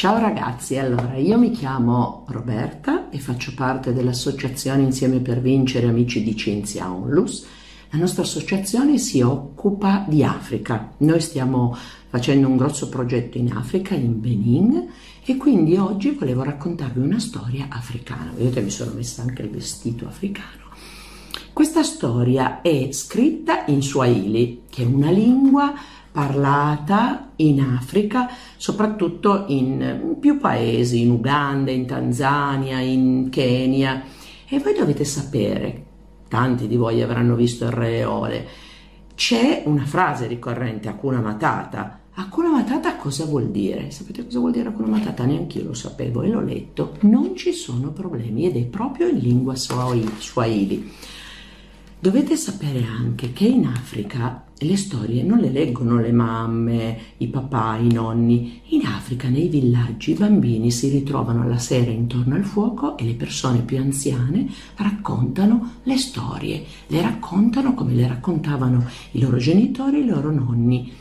Ciao ragazzi, allora io mi chiamo Roberta e faccio parte dell'associazione Insieme per vincere amici di Cinzia Onlus. La nostra associazione si occupa di Africa. Noi stiamo facendo un grosso progetto in Africa, in Benin, e quindi oggi volevo raccontarvi una storia africana. Vedete, mi sono messa anche il vestito africano. Questa storia è scritta in Swahili, che è una lingua parlata in Africa, soprattutto in più paesi, in Uganda, in Tanzania, in Kenya. E voi dovete sapere, tanti di voi avranno visto il Re Leone, c'è una frase ricorrente, Hakuna Matata. Hakuna Matata cosa vuol dire? Sapete cosa vuol dire Hakuna Matata? Neanch'io lo sapevo e l'ho letto. Non ci sono problemi, ed è proprio in lingua Swahili. Dovete sapere anche che in Africa le storie non le leggono le mamme, i papà, i nonni. In Africa, nei villaggi, i bambini si ritrovano alla sera intorno al fuoco e le persone più anziane raccontano le storie. Le raccontano come le raccontavano i loro genitori e i loro nonni,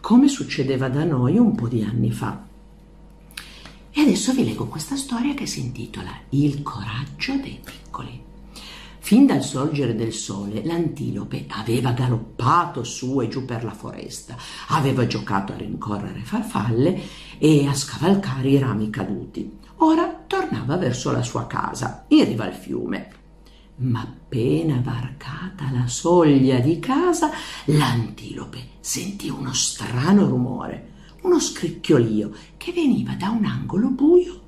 come succedeva da noi un po' di anni fa. E adesso vi leggo questa storia che si intitola Il coraggio dei piccoli. Fin dal sorgere del sole l'antilope aveva galoppato su e giù per la foresta, aveva giocato a rincorrere farfalle e a scavalcare i rami caduti. Ora tornava verso la sua casa, in riva al fiume. Ma appena varcata la soglia di casa, l'antilope sentì uno strano rumore, uno scricchiolio che veniva da un angolo buio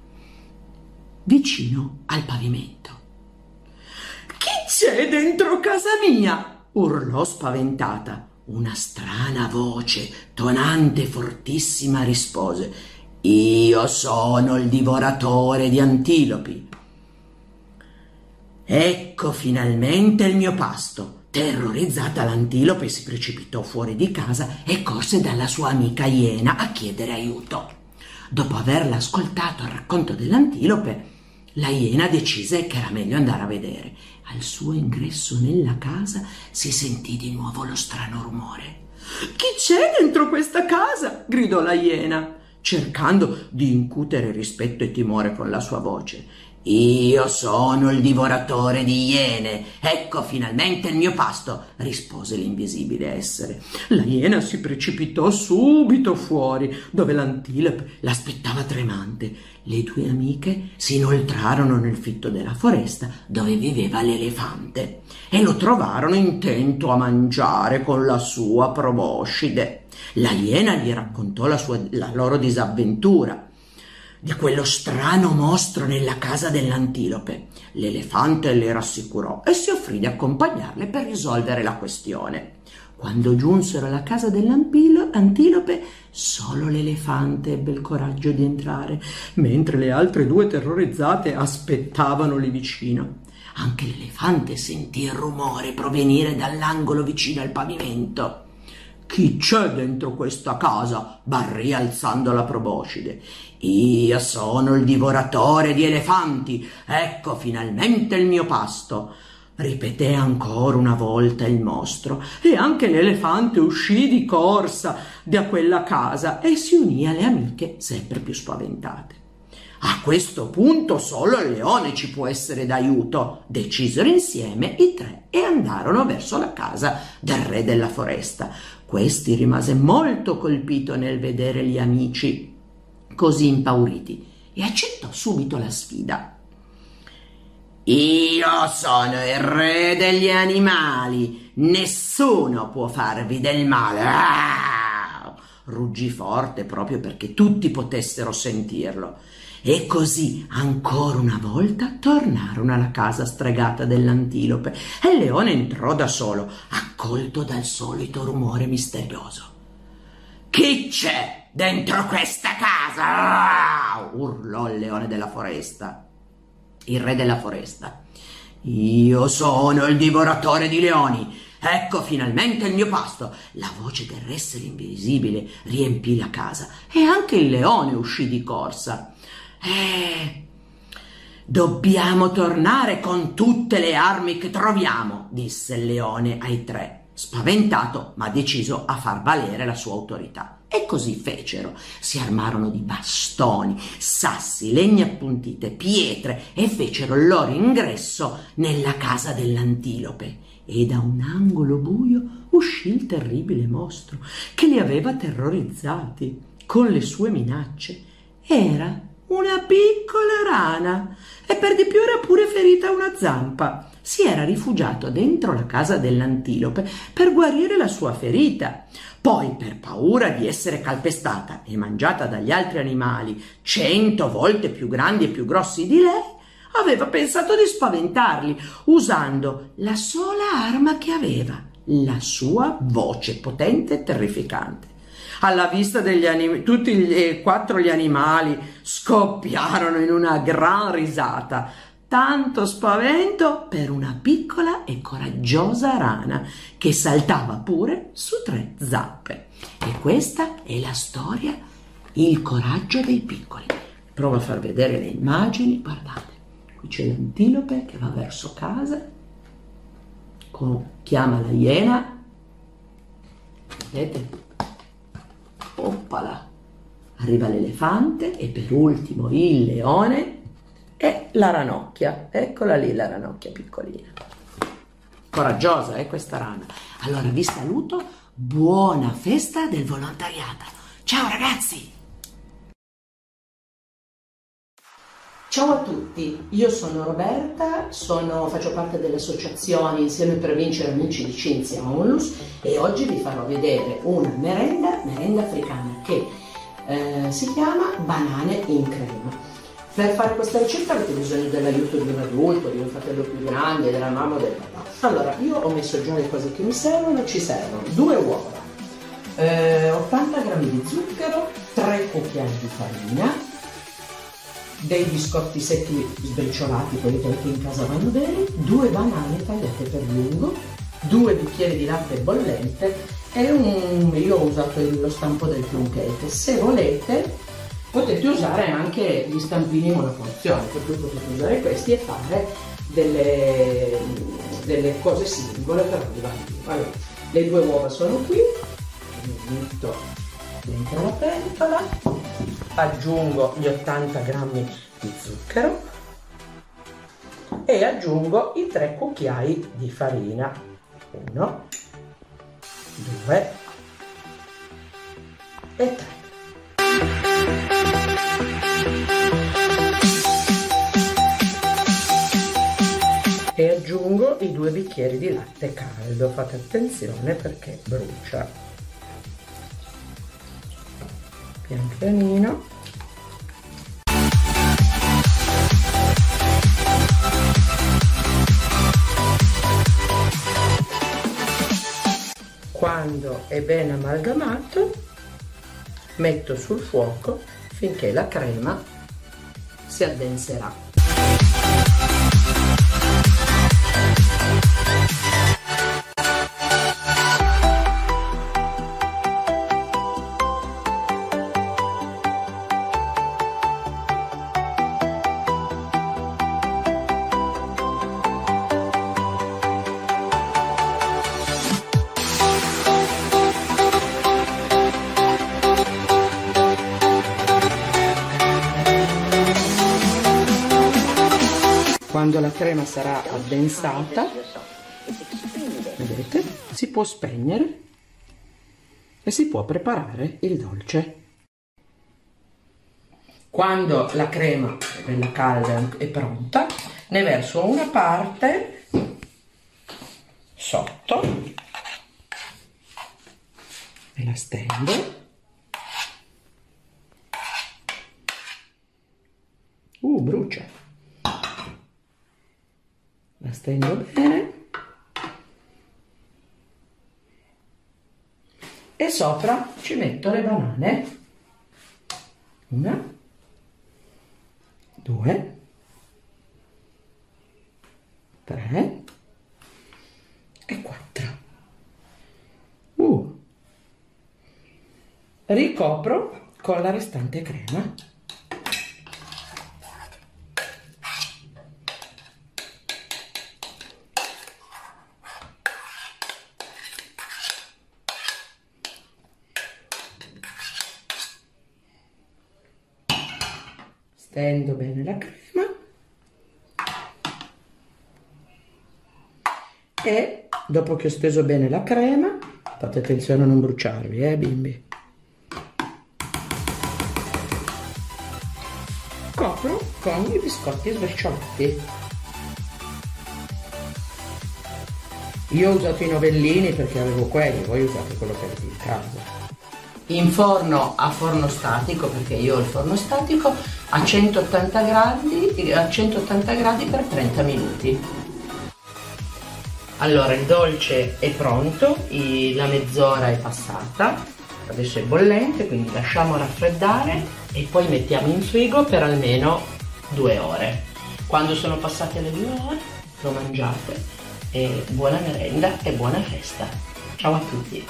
vicino al pavimento. «C'è dentro casa mia!» urlò spaventata. Una strana voce, tonante e fortissima, rispose: «Io sono il divoratore di antilopi. Ecco finalmente il mio pasto!» Terrorizzata, l'antilope si precipitò fuori di casa e corse dalla sua amica iena a chiedere aiuto. Dopo averla ascoltato al racconto dell'antilope, la iena decise che era meglio andare a vedere. Al suo ingresso nella casa si sentì di nuovo lo strano rumore. «Chi c'è dentro questa casa?» gridò la iena, cercando di incutere rispetto e timore con la sua voce. «Io sono il divoratore di iene. Ecco finalmente il mio pasto!» rispose l'invisibile essere. La iena si precipitò subito fuori, dove l'antilope l'aspettava tremante. Le due amiche si inoltrarono nel fitto della foresta dove viveva l'elefante e lo trovarono intento a mangiare con la sua proboscide. La iena gli raccontò la loro disavventura, di quello strano mostro nella casa dell'antilope. L'elefante le rassicurò e si offrì di accompagnarle per risolvere la questione. Quando giunsero alla casa dell'antilope, solo l'elefante ebbe il coraggio di entrare, mentre le altre due terrorizzate aspettavano lì vicino. Anche l'elefante sentì il rumore provenire dall'angolo vicino al pavimento. «Chi c'è dentro questa casa?» barrì alzando la proboscide. «Io sono il divoratore di elefanti. Ecco finalmente il mio pasto!» ripeté ancora una volta il mostro, e anche l'elefante uscì di corsa da quella casa e si unì alle amiche sempre più spaventate. «A questo punto solo il leone ci può essere d'aiuto», decisero insieme i tre e andarono verso la casa del re della foresta. Questi rimase molto colpito nel vedere gli amici così impauriti e accettò subito la sfida. «Io sono il re degli animali, nessuno può farvi del male!» ruggì forte, proprio perché tutti potessero sentirlo. E così ancora una volta tornarono alla casa stregata dell'antilope e il leone entrò da solo, accolto dal solito rumore misterioso. «Chi c'è dentro questa casa?» urlò il leone della foresta, il re della foresta. «Io sono il divoratore di leoni. Ecco finalmente il mio pasto!» La voce dell'essere invisibile riempì la casa e anche il leone uscì di corsa. «Dobbiamo tornare con tutte le armi che troviamo», disse il leone ai tre, spaventato ma deciso a far valere la sua autorità. E così fecero, si armarono di bastoni, sassi, legna appuntite, pietre e fecero il loro ingresso nella casa dell'antilope. E da un angolo buio uscì il terribile mostro che li aveva terrorizzati con le sue minacce. Era una piccola rana e per di più era pure ferita a una zampa. Si era rifugiato dentro la casa dell'antilope per guarire la sua ferita. Poi, per paura di essere calpestata e mangiata dagli altri animali 100 volte più grandi e più grossi di lei, aveva pensato di spaventarli usando la sola arma che aveva, la sua voce potente e terrificante. Alla vista degli animali, tutti e 4 gli animali scoppiarono in una gran risata. Tanto spavento per una piccola e coraggiosa rana che saltava pure su 3 zappe. E questa è la storia Il coraggio dei piccoli. Provo a far vedere le immagini, guardate. Qui c'è l'antilope che va verso casa, chiama la iena, vedete? Oppala! Arriva l'elefante e per ultimo il leone e la ranocchia. Eccola lì la ranocchia piccolina. Coraggiosa è questa rana. Allora vi saluto, buona festa del volontariato. Ciao ragazzi! Ciao a tutti, io sono Roberta, faccio parte dell'associazione Insieme per vincere amici di Cinzia Onlus e oggi vi farò vedere una merenda africana che si chiama banane in crema. Per fare questa ricetta avete bisogno dell'aiuto di un adulto, di un fratello più grande, della mamma o del papà. Allora, io ho messo già le cose che mi servono, ci servono 2 uova, 80 grammi di zucchero, 3 cucchiai di farina, dei biscotti secchi sbriciolati, quelli che anche in casa vanno bene, 2 banane tagliate per lungo, 2 bicchieri di latte bollente e io ho usato lo stampo del plum cake. Se volete potete usare anche gli stampini monofunzione, perché potete usare questi e fare delle cose singole per ogni bambino. Allora, le 2 uova sono qui, le metto dentro la pentola, aggiungo gli 80 grammi di zucchero e aggiungo i 3 cucchiai di farina, 1, 2 e 3. E aggiungo i 2 bicchieri di latte caldo, fate attenzione perché brucia. Pian pianino. Quando è ben amalgamato metto sul fuoco finché la crema si addenserà. Quando la crema sarà addensata, vedete, si può spegnere e si può preparare il dolce. Quando la crema è bella calda e pronta, ne verso una parte sotto e la stendo. Brucia! La stendo bene e sopra ci metto le banane, 1, 2, 3 e 4. Ricopro con la restante crema. Stendo bene la crema e dopo che ho steso bene la crema, fate attenzione a non bruciarvi, bimbi, copro con i biscotti sbriciolati. Io ho usato i novellini perché avevo quelli, voi usate quello che avete in casa. In forno a forno statico, perché io ho il forno statico, a 180 gradi per 30 minuti. Allora il dolce è pronto, la mezz'ora è passata, adesso è bollente, quindi lasciamo raffreddare e poi mettiamo in frigo per almeno 2 ore. Quando sono passate le 2 ore lo mangiate, e buona merenda e buona festa. Ciao a tutti!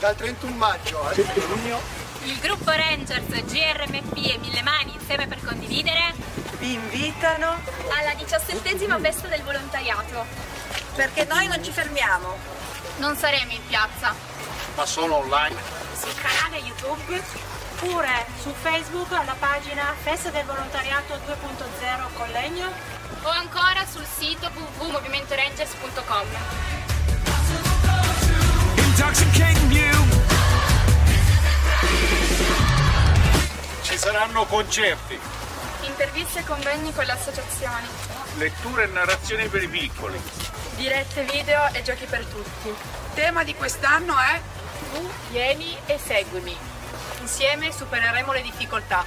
Dal 31 maggio al 7 giugno il gruppo Rangers, GRMP e Mille Mani insieme per condividere vi invitano alla 17ª festa del volontariato, perché noi non ci fermiamo, non saremo in piazza ma solo online, sul canale YouTube oppure su Facebook alla pagina Festa del Volontariato 2.0 Collegno o ancora sul sito www.movimentorangers.com. Ci saranno concerti, interviste e convegni con le associazioni, letture e narrazioni per i piccoli, dirette video e giochi per tutti. Il tema di quest'anno è Tu vieni e seguimi. Insieme supereremo le difficoltà,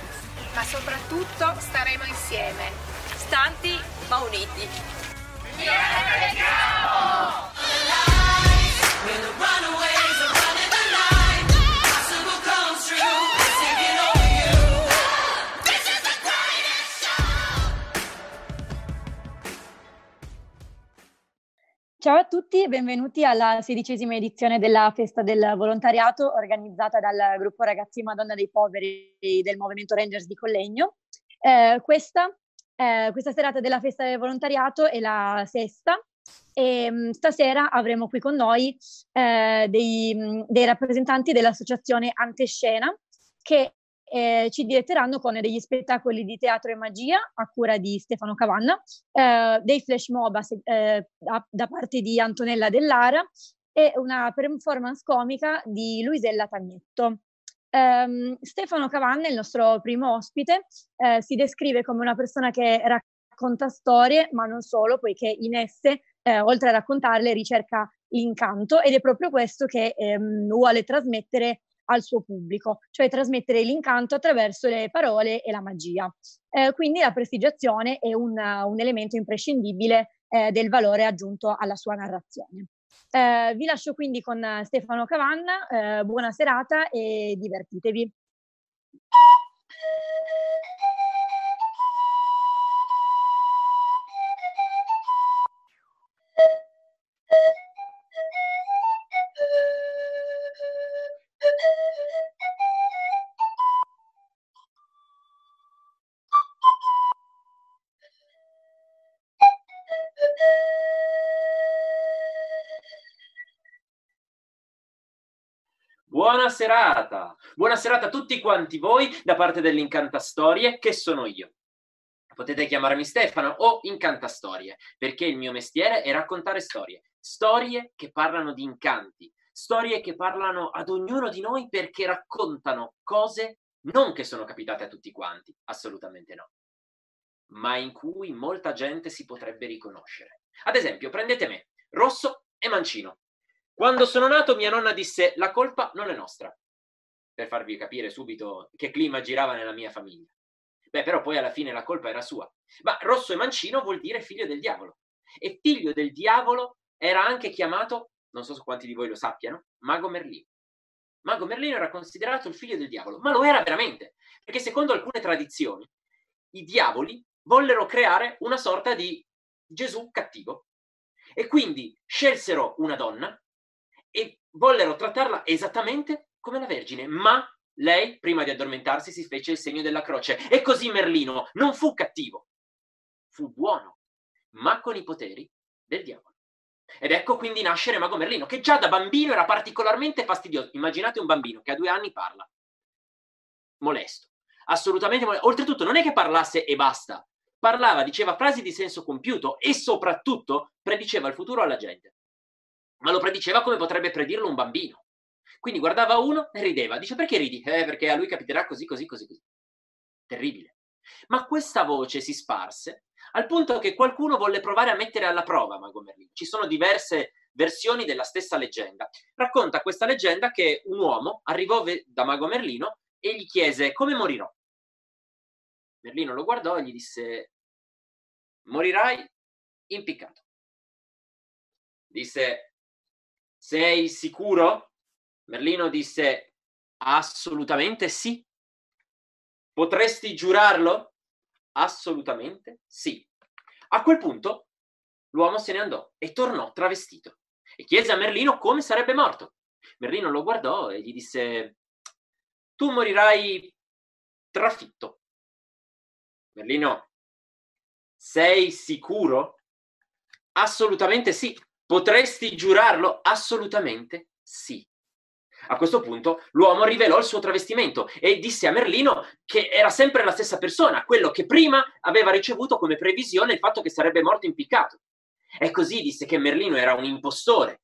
ma soprattutto staremo insieme, stanti ma uniti. Vi vediamo! Ciao a tutti e benvenuti alla 16ª edizione della Festa del Volontariato organizzata dal gruppo Ragazzi e Madonna dei Poveri del Movimento Rangers di Collegno. Questa serata della Festa del Volontariato è la sesta e stasera avremo qui con noi dei rappresentanti dell'associazione Antescena che ci diretteranno con degli spettacoli di teatro e magia a cura di Stefano Cavanna, dei flash mob da parte di Antonella Dell'Ara e una performance comica di Luisella Tamietto. Stefano Cavanna, il nostro primo ospite, si descrive come una persona che racconta storie, ma non solo, poiché in esse, oltre a raccontarle, ricerca l'incanto, ed è proprio questo che vuole trasmettere al suo pubblico, cioè trasmettere l'incanto attraverso le parole e la magia. Quindi la prestigiazione è un elemento imprescindibile del valore aggiunto alla sua narrazione. Vi lascio quindi con Stefano Cavanna, buona serata e divertitevi. Buona serata a tutti quanti voi da parte dell'Incantastorie, che sono io. Potete chiamarmi Stefano o Incantastorie, perché il mio mestiere è raccontare storie, storie che parlano di incanti, storie che parlano ad ognuno di noi perché raccontano cose non che sono capitate a tutti quanti, assolutamente no, ma in cui molta gente si potrebbe riconoscere. Ad esempio, prendete me, Rosso e Mancino. Quando sono nato mia nonna disse la colpa non è nostra, per farvi capire subito che clima girava nella mia famiglia. Beh, però poi alla fine la colpa era sua. Ma Rosso e Mancino vuol dire figlio del diavolo, e figlio del diavolo era anche chiamato, non so quanti di voi lo sappiano, Mago Merlino. Mago Merlino era considerato il figlio del diavolo, ma lo era veramente, perché secondo alcune tradizioni i diavoli vollero creare una sorta di Gesù cattivo, e quindi scelsero una donna e vollero trattarla esattamente come la Vergine, ma lei, prima di addormentarsi, si fece il segno della croce, e così Merlino non fu cattivo, fu buono, ma con i poteri del diavolo. Ed ecco quindi nascere Mago Merlino, che già da bambino era particolarmente fastidioso. Immaginate un bambino che a 2 anni parla, molesto, assolutamente molesto. Oltretutto non è che parlasse e basta, parlava, diceva frasi di senso compiuto e soprattutto prediceva il futuro alla gente, ma lo prediceva come potrebbe predirlo un bambino. Quindi guardava uno e rideva, dice: perché ridi? Perché a lui capiterà così, così, così, così. Terribile. Ma questa voce si sparse al punto che qualcuno volle provare a mettere alla prova Mago Merlino. Ci sono diverse versioni della stessa leggenda. Racconta questa leggenda che un uomo arrivò da Mago Merlino e gli chiese: come morirò? Merlino lo guardò e gli disse: morirai impiccato. Disse: sei sicuro? Merlino disse: assolutamente sì. Potresti giurarlo? Assolutamente sì. A quel punto l'uomo se ne andò e tornò travestito e chiese a Merlino come sarebbe morto. Merlino lo guardò e gli disse: tu morirai trafitto. Merlino: sei sicuro? Assolutamente sì. Potresti giurarlo? Assolutamente sì. A questo punto l'uomo rivelò il suo travestimento e disse a Merlino che era sempre la stessa persona, quello che prima aveva ricevuto come previsione il fatto che sarebbe morto impiccato. E così disse che Merlino era un impostore,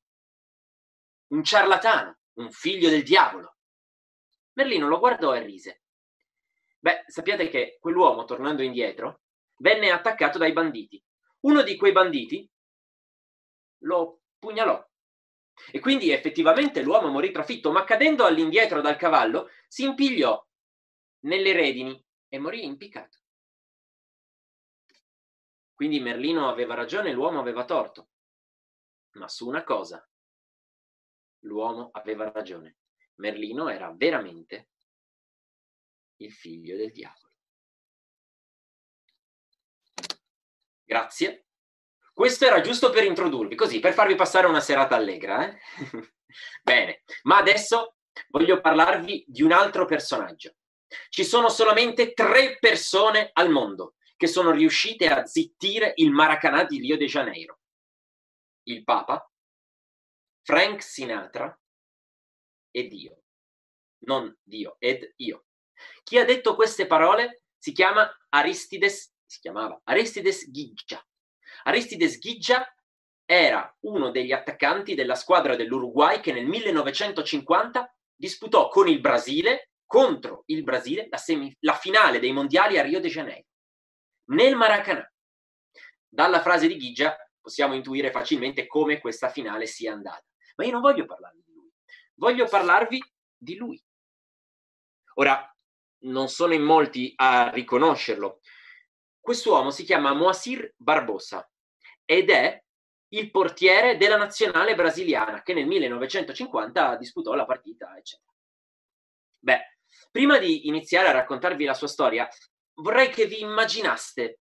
un ciarlatano, un figlio del diavolo. Merlino lo guardò e rise. Beh, sappiate che quell'uomo, tornando indietro, venne attaccato dai banditi. Uno di quei banditi lo pugnalò. E quindi effettivamente l'uomo morì trafitto, ma cadendo all'indietro dal cavallo si impigliò nelle redini e morì impiccato. Quindi Merlino aveva ragione, l'uomo aveva torto. Ma su una cosa, l'uomo aveva ragione. Merlino era veramente il figlio del diavolo. Grazie. Questo era giusto per introdurvi, così, per farvi passare una serata allegra, eh? Bene, ma adesso voglio parlarvi di un altro personaggio. Ci sono solamente 3 persone al mondo che sono riuscite a zittire il Maracanã di Rio de Janeiro. Il Papa, Frank Sinatra ed io. Non Dio, ed io. Chi ha detto queste parole si chiamava Aristides Ghiggia. Aristides Ghiggia era uno degli attaccanti della squadra dell'Uruguay che nel 1950 disputò contro il Brasile, la finale dei mondiali a Rio de Janeiro, nel Maracanã. Dalla frase di Ghiggia possiamo intuire facilmente come questa finale sia andata. Ma io non voglio parlarvi di lui, voglio parlarvi di lui. Ora, non sono in molti a riconoscerlo. Quest'uomo si chiama Moacir Barbosa ed è il portiere della nazionale brasiliana che nel 1950 disputò la partita, eccetera. Beh, prima di iniziare a raccontarvi la sua storia, vorrei che vi immaginaste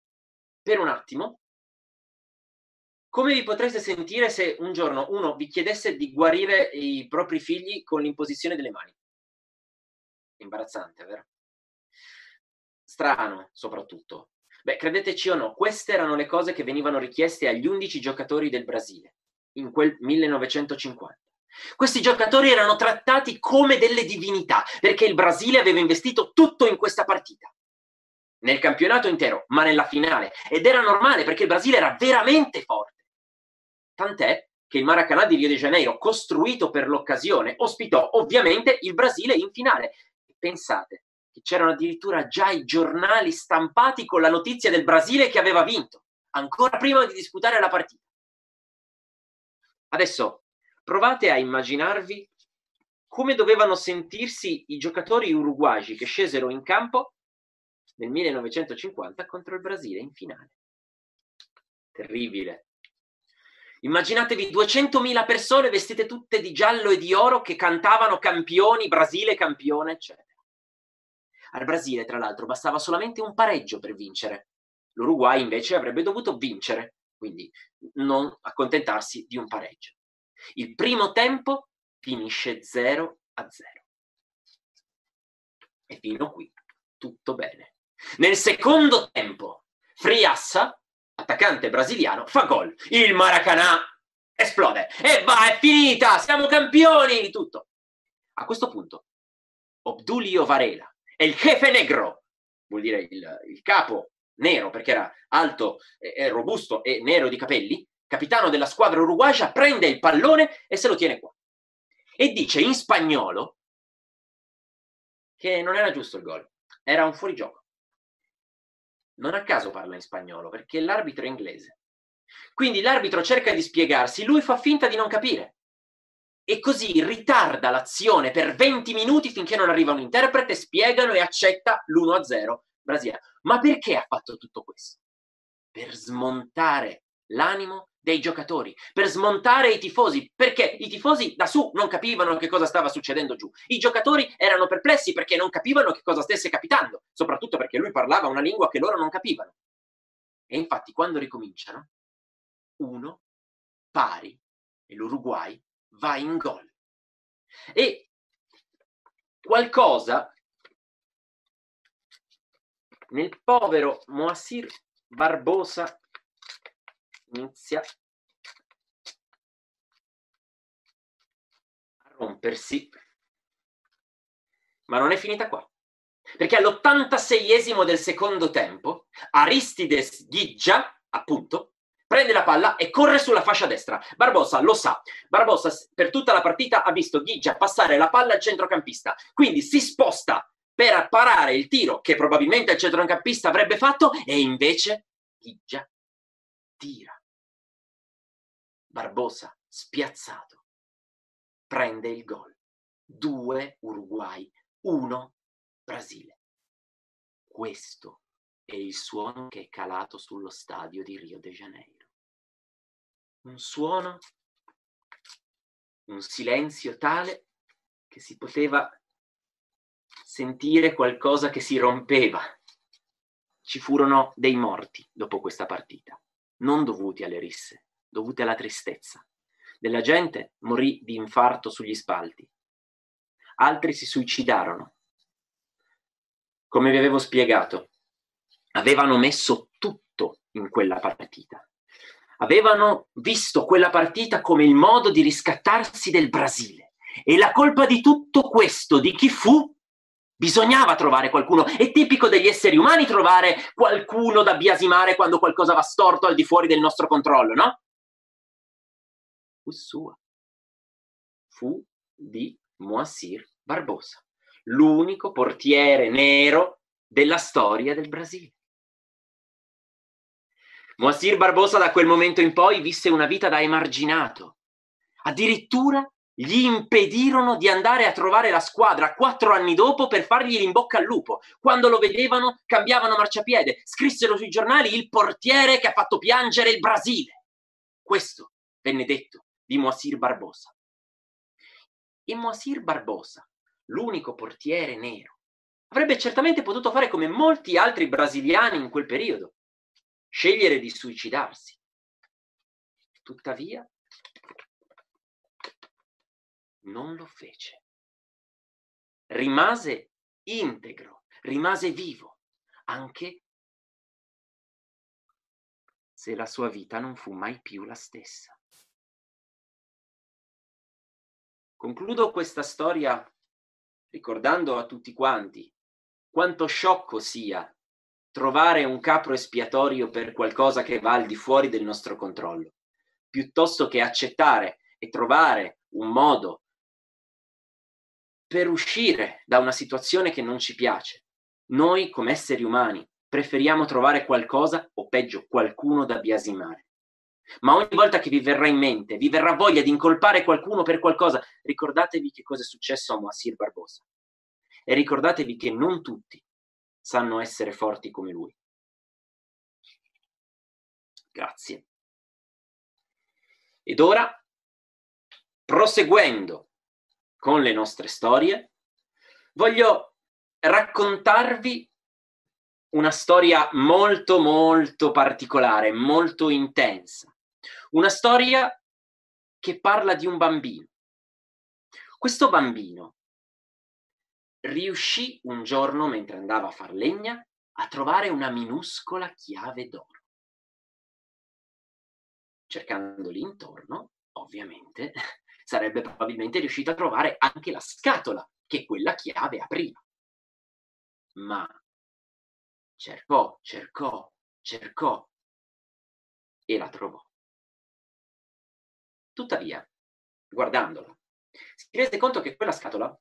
per un attimo come vi potreste sentire se un giorno uno vi chiedesse di guarire i propri figli con l'imposizione delle mani. Imbarazzante, vero? Strano, soprattutto. Beh, credeteci o no, queste erano le cose che venivano richieste agli 11 giocatori del Brasile in quel 1950. Questi giocatori erano trattati come delle divinità, perché il Brasile aveva investito tutto in questa partita, nel campionato intero, ma nella finale. Ed era normale, perché il Brasile era veramente forte. Tant'è che il Maracanã di Rio de Janeiro, costruito per l'occasione, ospitò ovviamente il Brasile in finale. Pensate, c'erano addirittura già i giornali stampati con la notizia del Brasile che aveva vinto, ancora prima di disputare la partita. Adesso provate a immaginarvi come dovevano sentirsi i giocatori uruguagi che scesero in campo nel 1950 contro il Brasile in finale. Terribile. Immaginatevi 200.000 persone vestite tutte di giallo e di oro che cantavano "Campioni, Brasile campione", eccetera. Al Brasile, tra l'altro, bastava solamente un pareggio per vincere. L'Uruguay, invece, avrebbe dovuto vincere quindi non accontentarsi di un pareggio. Il primo tempo finisce 0-0. E fino a qui tutto bene. Nel secondo tempo Friassa, attaccante brasiliano, fa gol. Il Maracanã esplode. E va, è finita, siamo campioni di tutto. A questo punto Obdulio Varela e il jefe negro, vuol dire il capo nero, perché era alto, robusto e nero di capelli, capitano della squadra uruguaia, prende il pallone e se lo tiene qua. E dice in spagnolo che non era giusto il gol, era un fuorigioco. Non a caso parla in spagnolo, perché l'arbitro è inglese. Quindi l'arbitro cerca di spiegarsi, lui fa finta di non capire. E così ritarda l'azione per 20 minuti finché non arriva un interprete, spiegano e accetta l'1-0 Brasile. Ma perché ha fatto tutto questo? Per smontare l'animo dei giocatori, per smontare i tifosi, perché i tifosi da su non capivano che cosa stava succedendo giù. I giocatori erano perplessi perché non capivano che cosa stesse capitando, soprattutto perché lui parlava una lingua che loro non capivano. E infatti quando ricominciano, 1-0 e l'Uruguay va in gol. E qualcosa nel povero Moacir Barbosa inizia a rompersi. Ma non è finita qua, perché all'86esimo del secondo tempo Aristides Ghiggia, appunto, prende la palla e corre sulla fascia destra. Barbosa lo sa. Barbosa per tutta la partita ha visto Ghiggia passare la palla al centrocampista. Quindi si sposta per parare il tiro che probabilmente il centrocampista avrebbe fatto e invece Ghiggia tira. Barbosa, spiazzato, prende il gol. 2-1 Brasile. Questo è il suono che è calato sullo stadio di Rio de Janeiro. Un suono, un silenzio tale che si poteva sentire qualcosa che si rompeva. Ci furono dei morti dopo questa partita, non dovuti alle risse, dovuti alla tristezza. Della gente morì di infarto sugli spalti. Altri si suicidarono. Come vi avevo spiegato, avevano messo tutto in quella partita. Avevano visto quella partita come il modo di riscattarsi del Brasile. E la colpa di tutto questo, di chi fu, bisognava trovare qualcuno. È tipico degli esseri umani trovare qualcuno da biasimare quando qualcosa va storto al di fuori del nostro controllo, no? Fu sua. Fu di Moacir Barbosa, l'unico portiere nero della storia del Brasile. Moacir Barbosa da quel momento in poi visse una vita da emarginato. Addirittura gli impedirono di andare a trovare la squadra 4 anni dopo per fargli in bocca al lupo. Quando lo vedevano cambiavano marciapiede, scrissero sui giornali il portiere che ha fatto piangere il Brasile. Questo venne detto di Moacir Barbosa. E Moacir Barbosa, l'unico portiere nero, avrebbe certamente potuto fare come molti altri brasiliani in quel periodo, scegliere di suicidarsi. Tuttavia, non lo fece. Rimase integro, rimase vivo, anche se la sua vita non fu mai più la stessa. Concludo questa storia ricordando a tutti quanti quanto sciocco sia trovare un capro espiatorio per qualcosa che va al di fuori del nostro controllo, piuttosto che accettare e trovare un modo per uscire da una situazione che non ci piace. Noi, come esseri umani, preferiamo trovare qualcosa, o peggio, qualcuno da biasimare. Ma ogni volta che vi verrà in mente, vi verrà voglia di incolpare qualcuno per qualcosa, ricordatevi che cosa è successo a Moacir Barbosa. E ricordatevi che non tutti sanno essere forti come lui. Grazie. Ed ora, proseguendo con le nostre storie, voglio raccontarvi una storia molto molto particolare, molto intensa. Una storia che parla di un bambino. Questo bambino riuscì un giorno, mentre andava a far legna, a trovare una minuscola chiave d'oro. Cercandoli intorno, ovviamente, sarebbe probabilmente riuscito a trovare anche la scatola che quella chiave apriva. Ma cercò, cercò, cercò e la trovò. Tuttavia, guardandola, si rese conto che quella scatola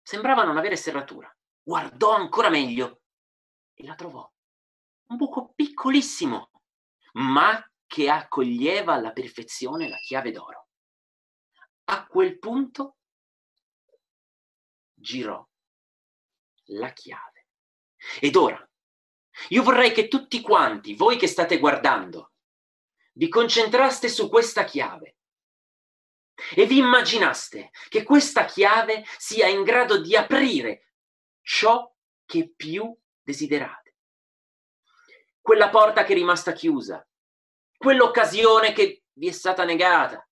sembrava non avere serratura. Guardò ancora meglio e la trovò. Un buco piccolissimo, ma che accoglieva alla perfezione la chiave d'oro. A quel punto girò la chiave. Ed ora, io vorrei che tutti quanti, voi che state guardando, vi concentraste su questa chiave e vi immaginaste che questa chiave sia in grado di aprire ciò che più desiderate. Quella porta che è rimasta chiusa, quell'occasione che vi è stata negata,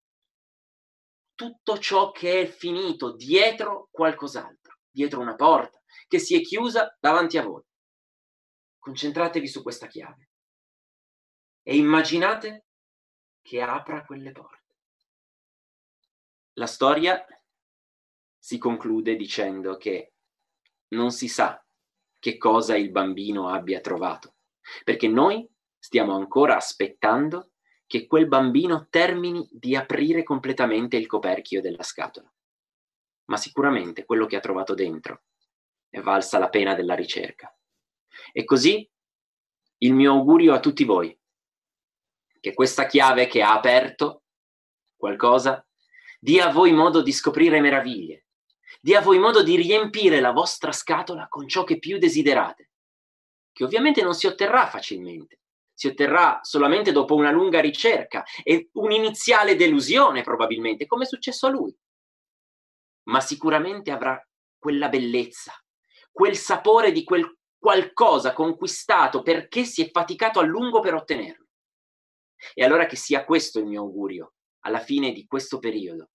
tutto ciò che è finito dietro qualcos'altro, dietro una porta che si è chiusa davanti a voi. Concentratevi su questa chiave e immaginate che apra quelle porte. La storia si conclude dicendo che non si sa che cosa il bambino abbia trovato, perché noi stiamo ancora aspettando che quel bambino termini di aprire completamente il coperchio della scatola. Ma sicuramente quello che ha trovato dentro è valsa la pena della ricerca. E così il mio augurio a tutti voi, che questa chiave che ha aperto qualcosa dia a voi modo di scoprire meraviglie, dia a voi modo di riempire la vostra scatola con ciò che più desiderate, che ovviamente non si otterrà facilmente. Si otterrà solamente dopo una lunga ricerca e un'iniziale delusione probabilmente, come è successo a lui. Ma sicuramente avrà quella bellezza, quel sapore di quel qualcosa conquistato perché si è faticato a lungo per ottenerlo. E allora che sia questo il mio augurio, alla fine di questo periodo.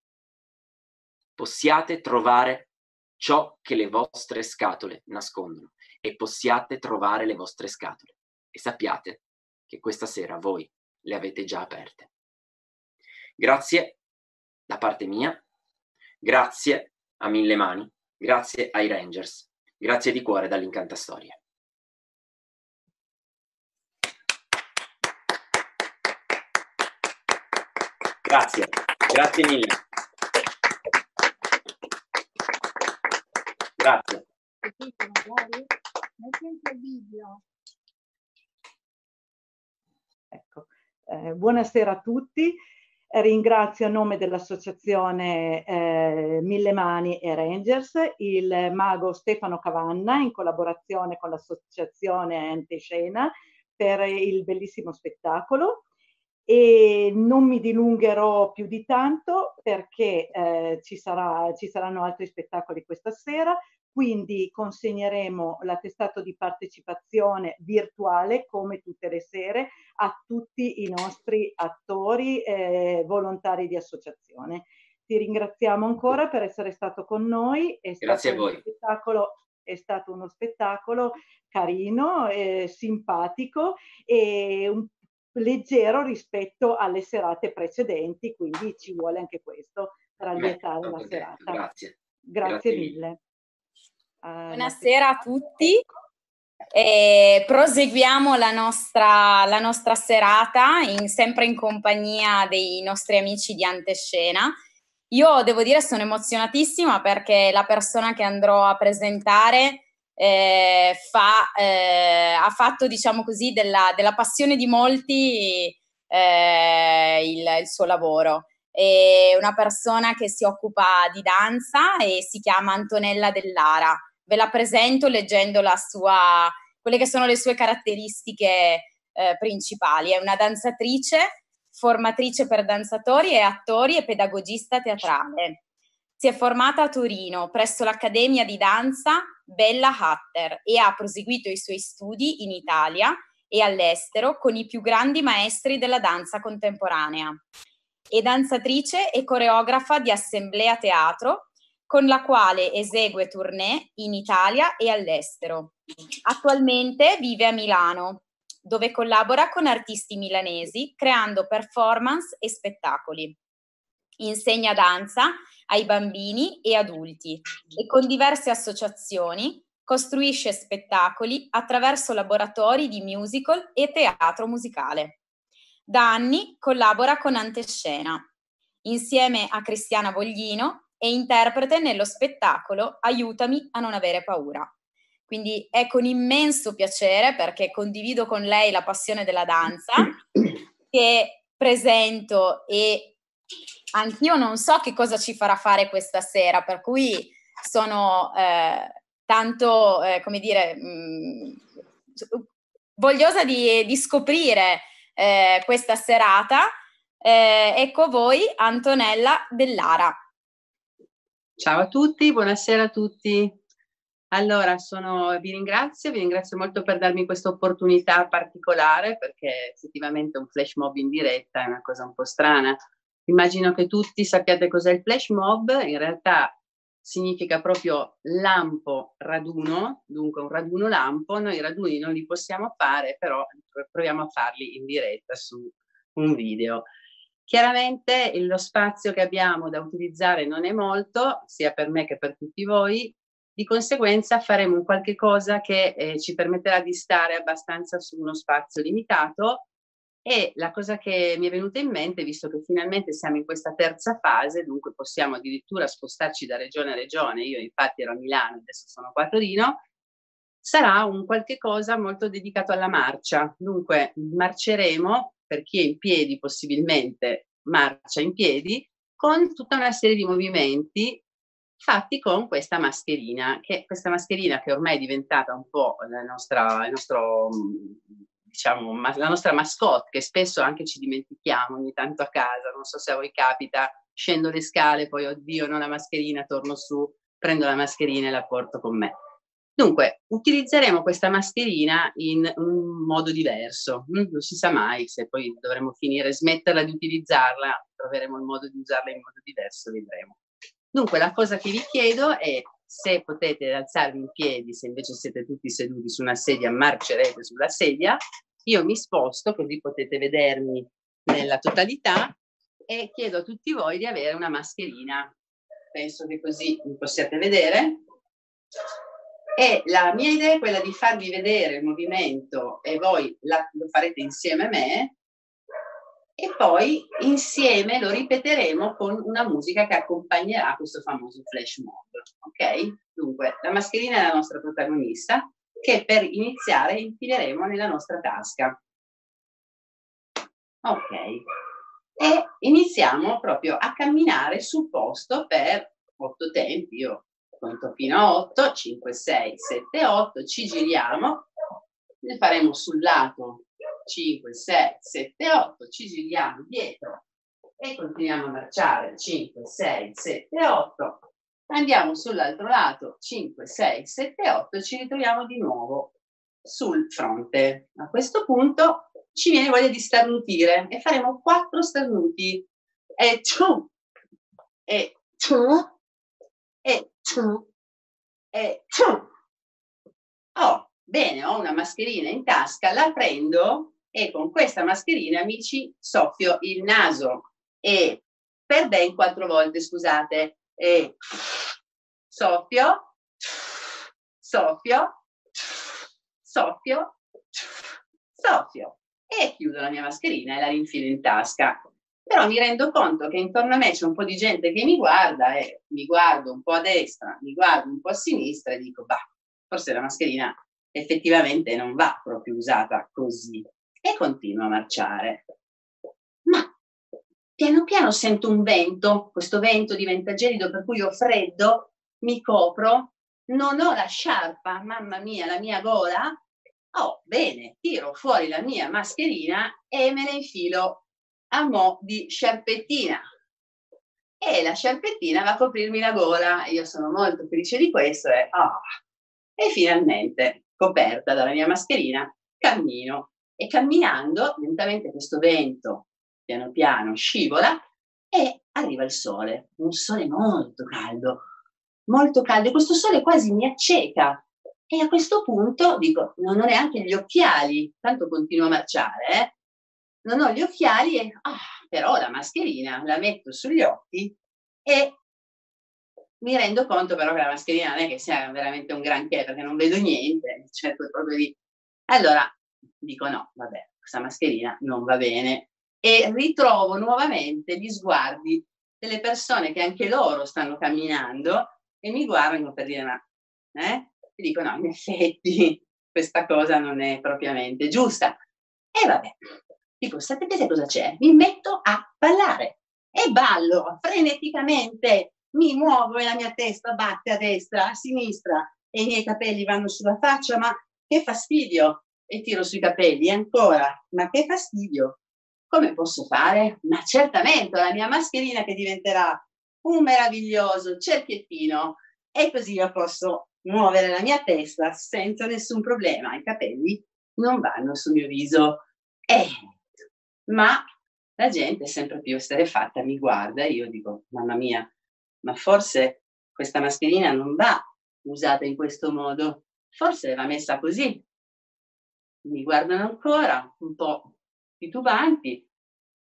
Possiate trovare ciò che le vostre scatole nascondono e possiate trovare le vostre scatole e sappiate che questa sera voi le avete già aperte. Grazie da parte mia, grazie a Mille Mani, grazie ai Rangers, grazie di cuore dall'Incantastorie. Grazie, grazie mille. Grazie. Ecco. Buonasera a tutti, ringrazio a nome dell'associazione Mille Mani e Rangers il mago Stefano Cavanna in collaborazione con l'associazione Antescena per il bellissimo spettacolo. E non mi dilungherò più di tanto perché ci saranno altri spettacoli questa sera, quindi consegneremo l'attestato di partecipazione virtuale come tutte le sere a tutti i nostri attori volontari di associazione. Ti ringraziamo ancora per essere stato con noi. Grazie a voi. È stato uno spettacolo carino, simpatico e un po' leggero rispetto alle serate precedenti, quindi ci vuole anche questo per allietare la serata. Grazie. Grazie mille. Buonasera a tutti. Proseguiamo la nostra serata sempre in compagnia dei nostri amici di Antescena. Io devo dire sono emozionatissima perché la persona che andrò a presentare ha fatto, diciamo così, della passione di molti il suo lavoro. È una persona che si occupa di danza e si chiama Antonella Dell'Ara. Ve la presento leggendo quelle che sono le sue caratteristiche principali. È una danzatrice, formatrice per danzatori e attori e pedagogista teatrale. Si è formata a Torino presso l'Accademia di Danza Bella Hatter e ha proseguito i suoi studi in Italia e all'estero con i più grandi maestri della danza contemporanea. È danzatrice e coreografa di Assemblea Teatro, con la quale esegue tournée in Italia e all'estero. Attualmente vive a Milano, dove collabora con artisti milanesi, creando performance e spettacoli. Insegna danza ai bambini e adulti e con diverse associazioni costruisce spettacoli attraverso laboratori di musical e teatro musicale. Da anni collabora con Antescena, insieme a Cristiana Voglino, e interprete nello spettacolo Aiutami a non avere paura. Quindi è con immenso piacere, perché condivido con lei la passione della danza, che presento, e anch'io non so che cosa ci farà fare questa sera, per cui sono tanto, come dire, vogliosa di scoprire questa serata. Ecco a voi Antonella Dell'Ara. Ciao a tutti, buonasera a tutti. Allora, vi ringrazio molto per darmi questa opportunità particolare, perché effettivamente un flash mob in diretta è una cosa un po' strana. Immagino che tutti sappiate cos'è il flash mob, in realtà significa proprio lampo raduno, dunque un raduno lampo. Noi i raduni non li possiamo fare, però proviamo a farli in diretta su un video. Chiaramente lo spazio che abbiamo da utilizzare non è molto, sia per me che per tutti voi. Di conseguenza faremo un qualche cosa che ci permetterà di stare abbastanza su uno spazio limitato, e la cosa che mi è venuta in mente, visto che finalmente siamo in questa terza fase, dunque possiamo addirittura spostarci da regione a regione, io infatti ero a Milano, adesso sono qua a Torino, sarà un qualche cosa molto dedicato alla marcia. Dunque marceremo, per chi è in piedi possibilmente, marcia in piedi, con tutta una serie di movimenti fatti con questa mascherina, che ormai è diventata un po' la nostra mascotte, che spesso anche ci dimentichiamo ogni tanto a casa. Non so se a voi capita, scendo le scale, poi oddio non la mascherina, torno su, prendo la mascherina e la porto con me. Dunque utilizzeremo questa mascherina in un modo diverso, non si sa mai se poi dovremo smetterla di utilizzarla, troveremo il modo di usarla in modo diverso, vedremo. Dunque la cosa che vi chiedo è se potete alzarvi in piedi, se invece siete tutti seduti su una sedia marcerete sulla sedia. Io mi sposto così potete vedermi nella totalità e chiedo a tutti voi di avere una mascherina, penso che così mi possiate vedere, e la mia idea è quella di farvi vedere il movimento e voi lo farete insieme a me. E poi insieme lo ripeteremo con una musica che accompagnerà questo famoso flash mob, ok? Dunque, la mascherina è la nostra protagonista, che per iniziare infileremo nella nostra tasca. Ok, e iniziamo proprio a camminare sul posto per 8 tempi. Io conto fino a 8, 5, 6, 7, 8, ci giriamo, ne faremo sul lato 5, 6, 7, 8, ci giriamo dietro e continuiamo a marciare, 5, 6, 7, 8, andiamo sull'altro lato, 5, 6, 7, 8, ci ritroviamo di nuovo sul fronte. A questo punto ci viene voglia di starnutire e faremo 4 starnuti, e ciu, e ciu, e ciu, e ciu. Oh, bene, ho una mascherina in tasca, la prendo. E con questa mascherina mi ci soffio il naso e per ben 4 volte, scusate, e soffio, soffio, soffio, soffio e chiudo la mia mascherina e la rinfilo in tasca. Però mi rendo conto che intorno a me c'è un po' di gente che mi guarda, e mi guardo un po' a destra, mi guardo un po' a sinistra e dico, bah, forse la mascherina effettivamente non va proprio usata così. E continuo a marciare, ma piano piano sento un vento, questo vento diventa gelido per cui ho freddo, mi copro, non ho la sciarpa, mamma mia la mia gola. Oh bene, tiro fuori la mia mascherina e me la infilo a mo' di sciarpettina, e la sciarpettina va a coprirmi la gola. Io sono molto felice di questo e e finalmente, coperta dalla mia mascherina, cammino. E camminando, lentamente questo vento, piano piano, scivola e arriva il sole. Un sole molto caldo, molto caldo. E questo sole quasi mi acceca. E a questo punto dico, non ho neanche gli occhiali, tanto continuo a marciare, non ho gli occhiali e però la mascherina la metto sugli occhi e mi rendo conto però che la mascherina non è che sia veramente un granché, perché non vedo niente, cerco proprio di... Allora dico no, vabbè, questa mascherina non va bene, e ritrovo nuovamente gli sguardi delle persone che anche loro stanno camminando e mi guardano per dire ma... E dico no, in effetti questa cosa non è propriamente giusta. E vabbè... Dico, sapete cosa c'è? Mi metto a ballare e ballo freneticamente, mi muovo e la mia testa batte a destra, a sinistra e i miei capelli vanno sulla faccia, ma che fastidio! E tiro sui capelli ancora, ma che fastidio! Come posso fare? Ma certamente la mia mascherina che diventerà un meraviglioso cerchiettino e così io posso muovere la mia testa senza nessun problema, i capelli non vanno sul mio viso. Ma la gente sempre più esterrefatta mi guarda e io dico, mamma mia, ma forse questa mascherina non va usata in questo modo, forse va messa così. Mi guardano ancora, un po' titubanti,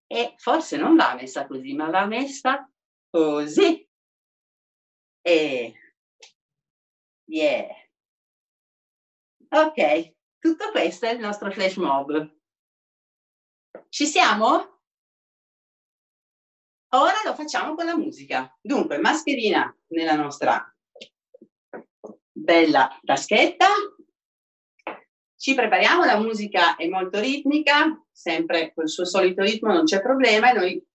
e forse non va messa così, ma va messa così. E... yeah. Ok, tutto questo è il nostro flash mob. Ci siamo? Ora lo facciamo con la musica. Dunque, mascherina nella nostra bella taschetta. Ci prepariamo, la musica è molto ritmica, sempre col suo solito ritmo, non c'è problema, e noi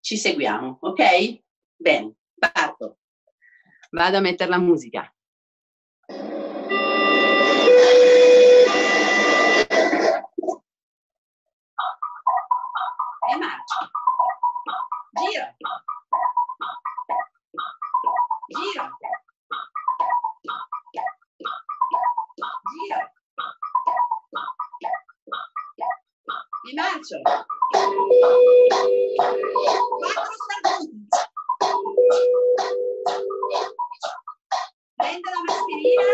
ci seguiamo, ok? Bene, parto. Vado a mettere la musica. E marcio, giro, giro, giro, e marcio, quattro starnuti, prendo la mascherina,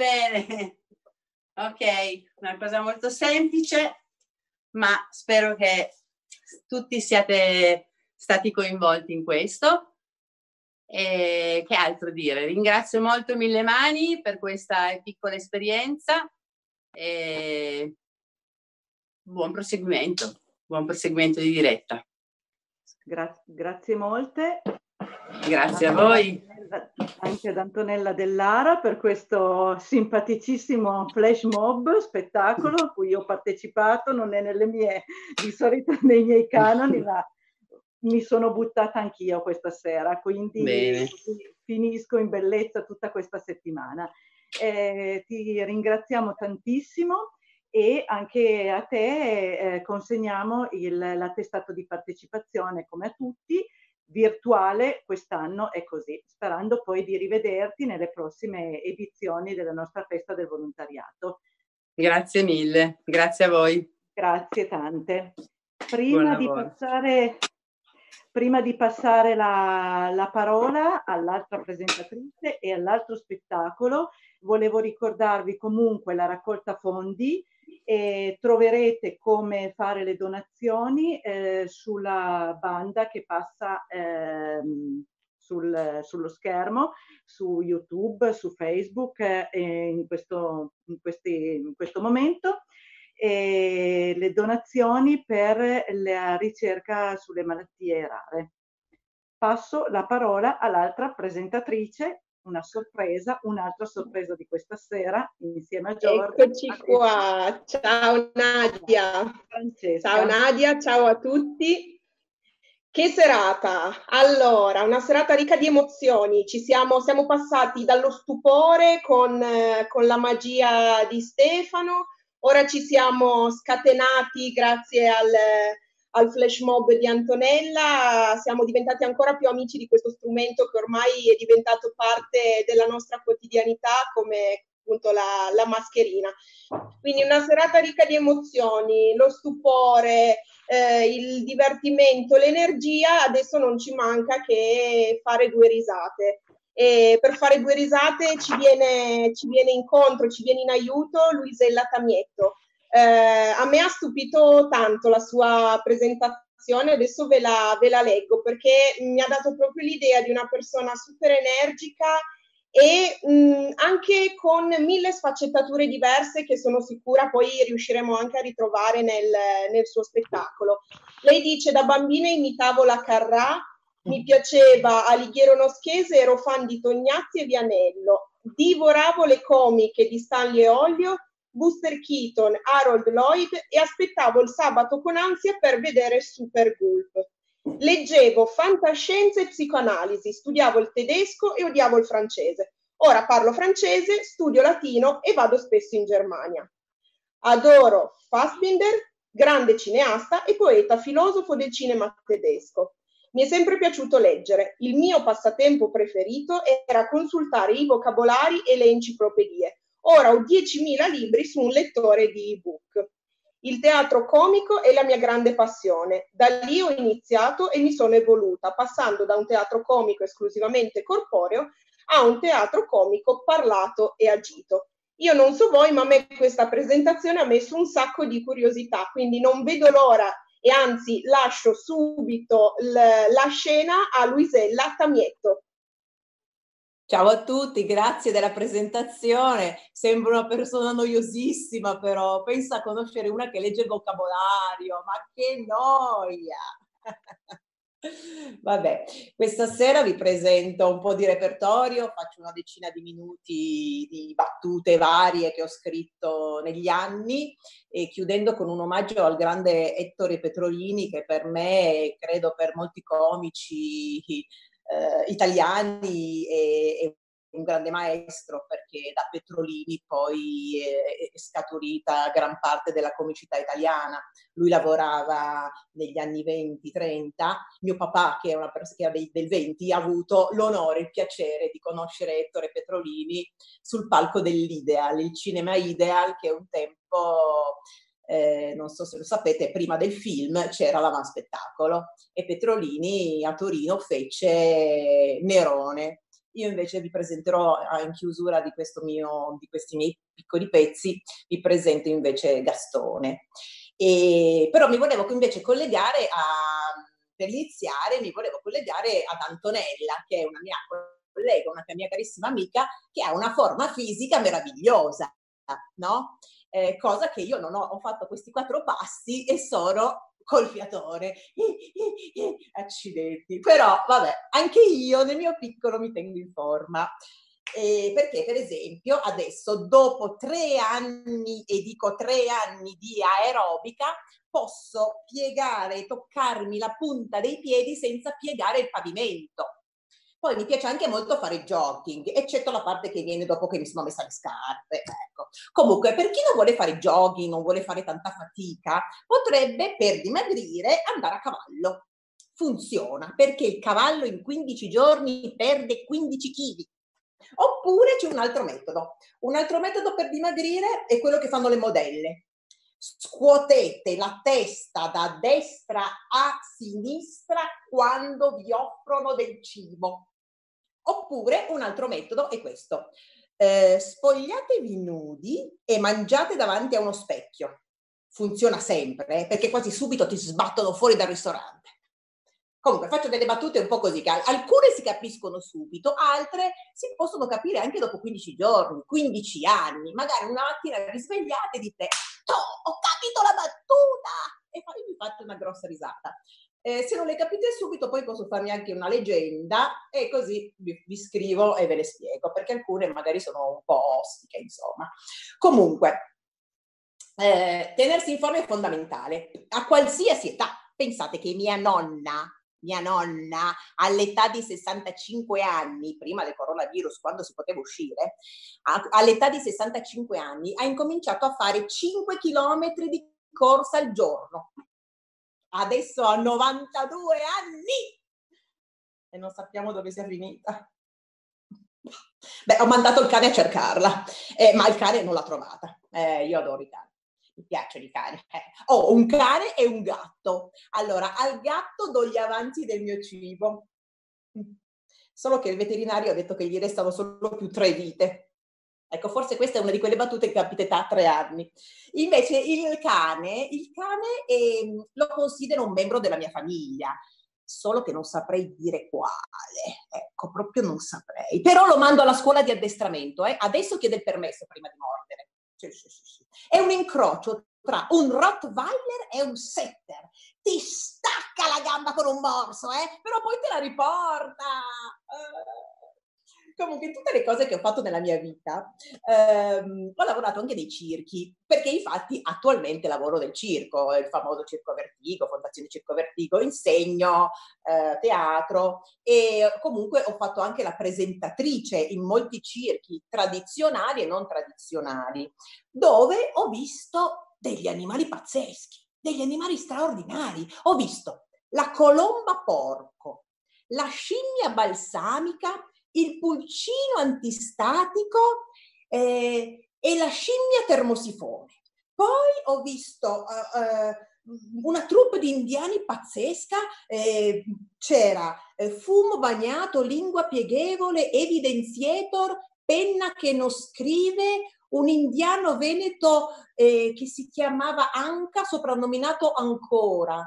bene. Ok, una cosa molto semplice, ma spero che tutti siate stati coinvolti in questo. E che altro dire? Ringrazio molto Mille Mani per questa piccola esperienza e buon proseguimento di diretta. Grazie molte. Grazie a voi. Anche ad Antonella Dell'Ara per questo simpaticissimo flash mob spettacolo a cui ho partecipato, non è nelle mie, di solito nei miei canoni, ma mi sono buttata anch'io questa sera, quindi bene. Finisco in bellezza tutta questa settimana. Ti ringraziamo tantissimo e anche a te consegniamo l'attestato di partecipazione come a tutti. Virtuale quest'anno è così, sperando poi di rivederti nelle prossime edizioni della nostra festa del volontariato. Grazie mille, grazie a voi. Grazie tante. Prima di passare la parola all'altra presentatrice e all'altro spettacolo, volevo ricordarvi comunque la raccolta fondi e troverete come fare le donazioni sulla banda che passa sullo schermo, su YouTube, su Facebook in questo momento. E le donazioni per la ricerca sulle malattie rare. Passo la parola all'altra presentatrice, un'altra sorpresa di questa sera, insieme a Giorgio. Eccoci qua, ciao Nadia. Francesca. Ciao Nadia, ciao a tutti. Che serata! Allora, una serata ricca di emozioni. Siamo passati dallo stupore con la magia di Stefano. Ora ci siamo scatenati grazie al flash mob di Antonella, siamo diventati ancora più amici di questo strumento che ormai è diventato parte della nostra quotidianità come appunto la mascherina. Quindi una serata ricca di emozioni, lo stupore, il divertimento, l'energia, adesso non ci manca che fare due risate. E per fare due risate ci viene incontro, ci viene in aiuto Luisella Tamietto. A me ha stupito tanto la sua presentazione, adesso ve la leggo perché mi ha dato proprio l'idea di una persona super energica e anche con mille sfaccettature diverse che sono sicura poi riusciremo anche a ritrovare nel suo spettacolo. Lei dice: da bambina imitavo la Carrà, mi piaceva Alighiero Noschese, ero fan di Tognazzi e Vianello, divoravo le comiche di Stanley e Ollio, Buster Keaton, Harold Lloyd e aspettavo il sabato con ansia per vedere Super Gulp. Leggevo fantascienza e psicoanalisi, studiavo il tedesco e odiavo il francese. Ora parlo francese, studio latino e vado spesso in Germania. Adoro Fassbinder, grande cineasta e poeta filosofo del cinema tedesco. Mi è sempre piaciuto leggere. Il mio passatempo preferito era consultare i vocabolari e le enciclopedie. Ora ho 10.000 libri su un lettore di ebook. Il teatro comico è la mia grande passione. Da lì ho iniziato e mi sono evoluta, passando da un teatro comico esclusivamente corporeo a un teatro comico parlato e agito. Io non so voi, ma a me questa presentazione ha messo un sacco di curiosità, quindi non vedo l'ora. E anzi lascio subito la scena a Luisella Tamietto. Ciao a tutti, grazie della presentazione, sembro una persona noiosissima però, pensa a conoscere una che legge il vocabolario, ma che noia! Vabbè, questa sera vi presento un po' di repertorio, faccio una decina di minuti di battute varie che ho scritto negli anni, e chiudendo con un omaggio al grande Ettore Petrolini, che per me, credo per molti comici italiani, è un grande maestro, perché da Petrolini poi è scaturita gran parte della comicità italiana. Lui lavorava negli anni 20-30, mio papà, che è una persona del 20, ha avuto l'onore e il piacere di conoscere Ettore Petrolini sul palco dell'Ideal, il cinema Ideal, che un tempo, non so se lo sapete, prima del film c'era l'avanspettacolo, e Petrolini a Torino fece Nerone, Io invece vi presenterò, in chiusura di questo mio, di questi miei piccoli pezzi, vi presento invece Gastone. Però mi volevo invece collegare per iniziare ad Antonella, che è una mia collega, una mia carissima amica, che ha una forma fisica meravigliosa, no? Cosa che io non ho, ho fatto questi 4 passi e sono col fiatone, accidenti, però vabbè, anche io nel mio piccolo mi tengo in forma, perché per esempio adesso dopo 3 anni, e dico 3 anni di aerobica, posso piegare e toccarmi la punta dei piedi senza piegare il pavimento. Poi mi piace anche molto fare jogging, eccetto la parte che viene dopo che mi sono messa le scarpe, ecco. Comunque, per chi non vuole fare jogging, non vuole fare tanta fatica, potrebbe, per dimagrire, andare a cavallo. Funziona, perché il cavallo in 15 giorni perde 15 kg. Oppure c'è un altro metodo. Un altro metodo per dimagrire è quello che fanno le modelle. Scuotete la testa da destra a sinistra quando vi offrono del cibo. Oppure un altro metodo è questo. Spogliatevi nudi e mangiate davanti a uno specchio. Funziona sempre, perché quasi subito ti sbattono fuori dal ristorante. Comunque faccio delle battute un po' così, alcune si capiscono subito, altre si possono capire anche dopo 15 giorni, 15 anni. Magari una mattina vi svegliate e dite: "Oh, ho capito la battuta!" E poi vi fate una grossa risata. Se non le capite subito, poi posso farmi anche una leggenda e così vi scrivo e ve le spiego, perché alcune magari sono un po' ostiche, insomma. Comunque, tenersi in forma è fondamentale, a qualsiasi età. Pensate che mia nonna, all'età di 65 anni, prima del coronavirus, quando si poteva uscire, all'età di 65 anni ha incominciato a fare 5 chilometri di corsa al giorno. Adesso ha 92 anni e non sappiamo dove sia finita. Beh, ho mandato il cane a cercarla, ma il cane non l'ha trovata. Io adoro i cani. Mi piacciono i cani. Ho un cane e un gatto. Allora, al gatto do gli avanzi del mio cibo. Solo che il veterinario ha detto che gli restano solo più 3 vite. Ecco, forse questa è una di quelle battute che capita a 3 anni. Invece il cane lo considero un membro della mia famiglia, solo che non saprei dire quale. Ecco, proprio non saprei. Però lo mando alla scuola di addestramento. Adesso chiede il permesso prima di mordere. Sì. È un incrocio tra un Rottweiler e un setter. Ti stacca la gamba con un morso, però poi te la riporta. Comunque, tutte le cose che ho fatto nella mia vita, ho lavorato anche nei circhi, perché infatti attualmente lavoro nel circo, il famoso Circo Vertigo, Fondazione Circo Vertigo, insegno teatro, e comunque ho fatto anche la presentatrice in molti circhi tradizionali e non tradizionali, dove ho visto degli animali pazzeschi, degli animali straordinari. Ho visto la colomba porco, la scimmia balsamica, il pulcino antistatico e la scimmia termosifone. Poi ho visto una troupe di indiani pazzesca, c'era fumo bagnato, lingua pieghevole, evidenziator, penna che non scrive, un indiano veneto che si chiamava Anca, soprannominato Ancora,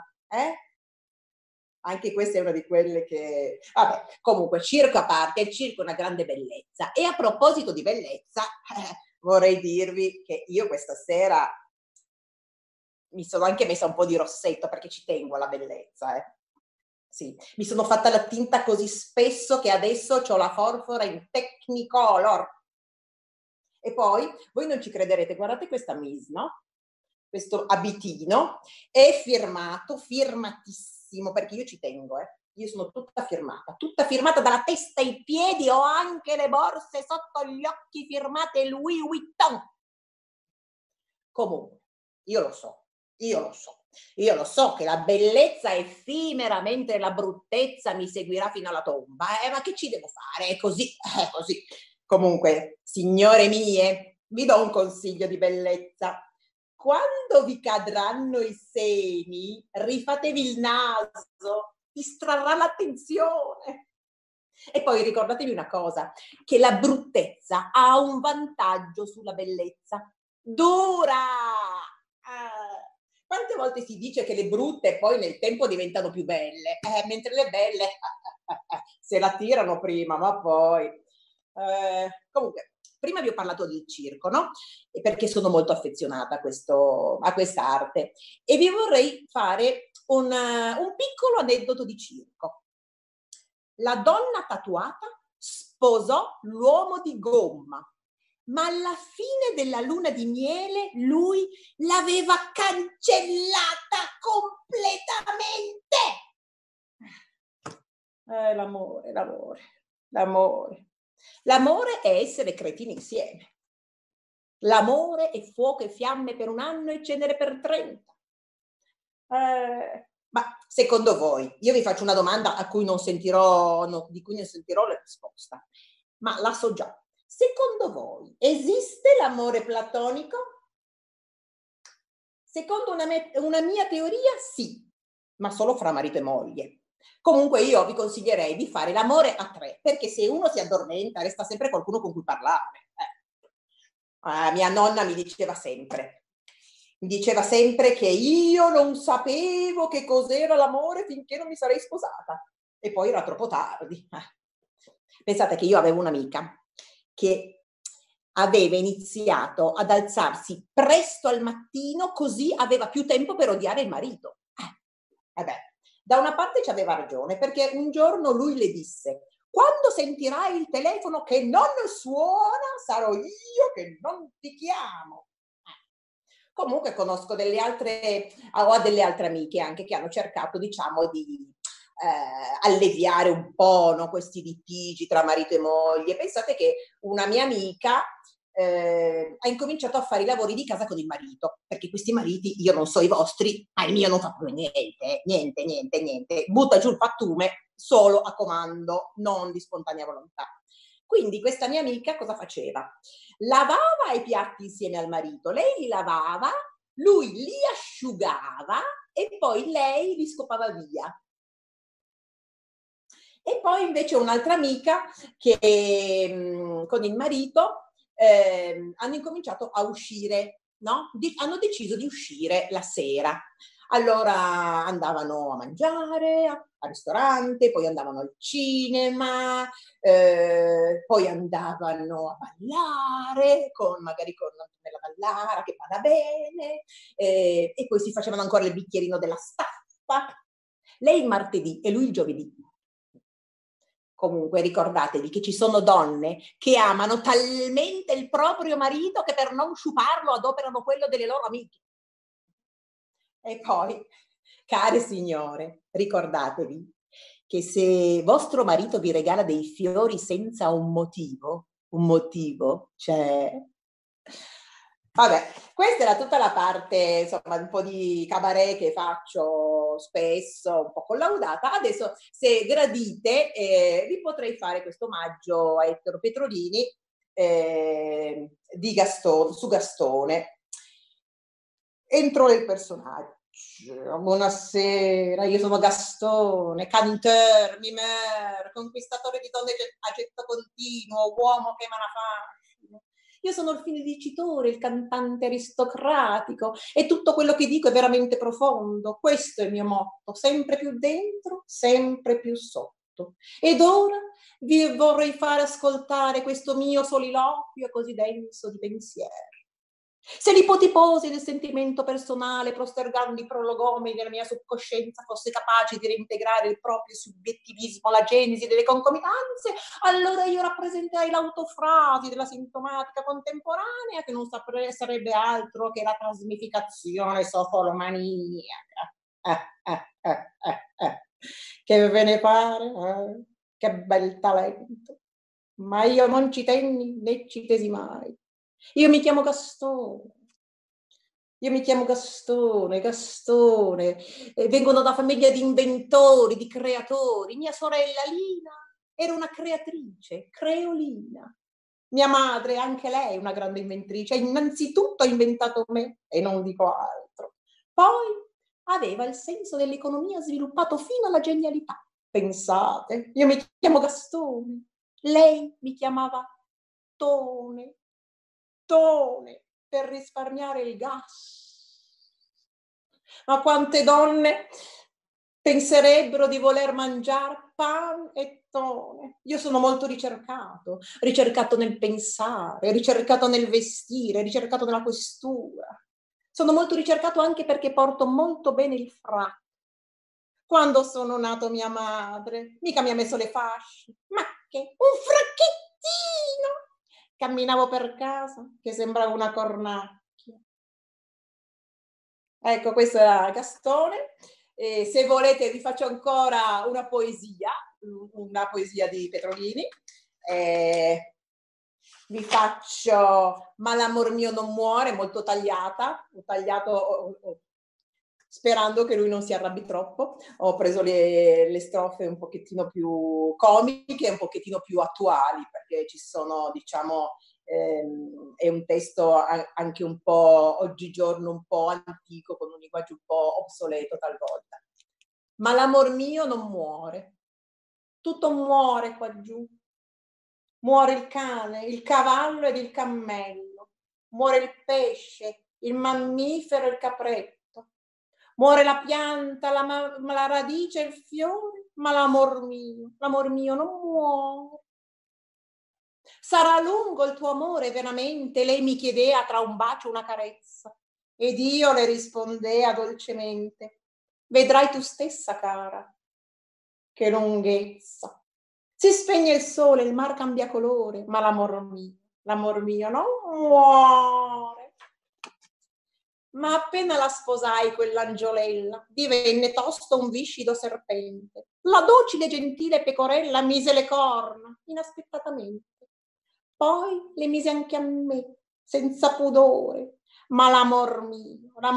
Anche questa è una di quelle che... Vabbè, comunque, circo a parte, il circo è una grande bellezza. E a proposito di bellezza, vorrei dirvi che io questa sera mi sono anche messa un po' di rossetto, perché ci tengo alla bellezza, Sì, mi sono fatta la tinta così spesso che adesso ho la forfora in Technicolor. E poi, voi non ci crederete, guardate questa mise, no? Questo abitino è firmato, firmatissimo, perché io ci tengo, Io sono tutta firmata dalla testa ai piedi, ho anche le borse sotto gli occhi firmate Louis Vuitton. Comunque, io lo so che la bellezza è effimera, mentre la bruttezza mi seguirà fino alla tomba, ma che ci devo fare? È così. Comunque, signore mie, vi do un consiglio di bellezza. Quando vi cadranno i seni, rifatevi il naso, distrarrà l'attenzione. E poi ricordatevi una cosa, che la bruttezza ha un vantaggio sulla bellezza. Dura! Ah. Quante volte si dice che le brutte poi nel tempo diventano più belle, mentre le belle se la tirano prima, ma poi... comunque, prima vi ho parlato del circo, no? Perché sono molto affezionata a quest'arte. E vi vorrei fare un piccolo aneddoto di circo. La donna tatuata sposò l'uomo di gomma, ma alla fine della luna di miele lui l'aveva cancellata completamente. L'amore, l'amore, l'amore. L'amore è essere cretini insieme. L'amore è fuoco e fiamme per un anno e cenere per 30. Ma secondo voi, io vi faccio una domanda a cui non sentirò, di cui non sentirò la risposta, ma la so già. Secondo voi esiste l'amore platonico? Secondo una mia teoria sì, ma solo fra marito e moglie. Comunque io vi consiglierei di fare l'amore a tre, perché se uno si addormenta resta sempre qualcuno con cui parlare. Mia nonna mi diceva sempre che io non sapevo che cos'era l'amore finché non mi sarei sposata. E poi era troppo tardi. Pensate che io avevo un'amica che aveva iniziato ad alzarsi presto al mattino, così aveva più tempo per odiare il marito. Vabbè, da una parte ci aveva ragione, perché un giorno lui le disse: quando sentirai il telefono che non suona, sarò io che non ti chiamo. Comunque conosco delle altre, ho delle altre amiche anche che hanno cercato, diciamo, di alleviare un po', no, questi litigi tra marito e moglie. Pensate che una mia amica ha incominciato a fare i lavori di casa con il marito, perché questi mariti, io non so i vostri, ma il mio non fa proprio niente, butta giù il pattume solo a comando, non di spontanea volontà. Quindi questa mia amica cosa faceva? Lavava i piatti insieme al marito, lei li lavava, lui li asciugava e poi lei li scopava via. E poi invece un'altra amica che con il marito hanno incominciato a uscire, no? Hanno deciso di uscire la sera. Allora andavano a mangiare al ristorante, poi andavano al cinema, poi andavano a ballare, magari con Antonella Dell'Ara che parla bene, e poi si facevano ancora il bicchierino della staffa. Lei il martedì e lui il giovedì. Comunque ricordatevi che ci sono donne che amano talmente il proprio marito che per non sciuparlo adoperano quello delle loro amiche. E poi, care signore, ricordatevi che se vostro marito vi regala dei fiori senza un motivo c'è. Vabbè, questa era tutta la parte, insomma, un po' di cabaret che faccio spesso, un po' collaudata. Adesso, se gradite, vi potrei fare questo omaggio a Ettore Petrolini di Gastone, su Gastone. Entro nel personaggio. Buonasera, io sono Gastone, canteur, mimeur, conquistatore di donne a getto continuo, uomo che manafascino. Io sono il fine dicitore, il cantante aristocratico, e tutto quello che dico è veramente profondo. Questo è il mio motto, sempre più dentro, sempre più sotto. Ed ora vi vorrei fare ascoltare questo mio soliloquio così denso di pensiero. Se l'ipotiposi del sentimento personale, prostergando i prologomeni della mia subcoscienza, fosse capace di reintegrare il proprio subiettivismo alla genesi delle concomitanze, allora io rappresenterei l'autofrasi della sintomatica contemporanea, che non sarebbe altro che la trasmificazione sofolomaniaca. Che ve ne pare? Che bel talento! Ma io non ci tenni né ci tesi mai. Io mi chiamo Gastone, vengono da famiglia di inventori, di creatori. Mia sorella Lina era una creatrice, creolina. Mia madre, anche lei, una grande inventrice, innanzitutto ha inventato me e non dico altro. Poi aveva il senso dell'economia sviluppato fino alla genialità. Pensate, io mi chiamo Gastone, lei mi chiamava Tone, Tone, per risparmiare il gas. Ma quante donne penserebbero di voler mangiare pan e tone? Io sono molto ricercato, ricercato nel pensare, ricercato nel vestire, ricercato nella questura. Sono molto ricercato anche perché porto molto bene il frac. Quando sono nato mia madre, mica mi ha messo le fasce, ma che un fracchettino! Camminavo per casa che sembrava una cornacchia. Ecco, questo era Gastone. E se volete vi faccio ancora una poesia di Petrolini. Vi faccio Ma l'amor mio non muore, molto tagliata, ho tagliato sperando che lui non si arrabbi troppo, ho preso le strofe un pochettino più comiche, un pochettino più attuali, perché ci sono, diciamo, è un testo anche un po' oggigiorno, un po' antico, con un linguaggio un po' obsoleto talvolta. Ma l'amor mio non muore, tutto muore qua giù, muore il cane, il cavallo ed il cammello, muore il pesce, il mammifero e il capretto, muore la pianta, la radice, il fiore, ma l'amor mio non muore. Sarà lungo il tuo amore veramente, lei mi chiedea tra un bacio una carezza, ed io le rispondea dolcemente, vedrai tu stessa, cara, che lunghezza. Si spegne il sole, il mar cambia colore, ma l'amor mio non muore. Ma appena la sposai, quell'angiolella, divenne tosto un viscido serpente. La docile e gentile pecorella mise le corna, inaspettatamente. Poi le mise anche a me, senza pudore. Ma l'amor mio non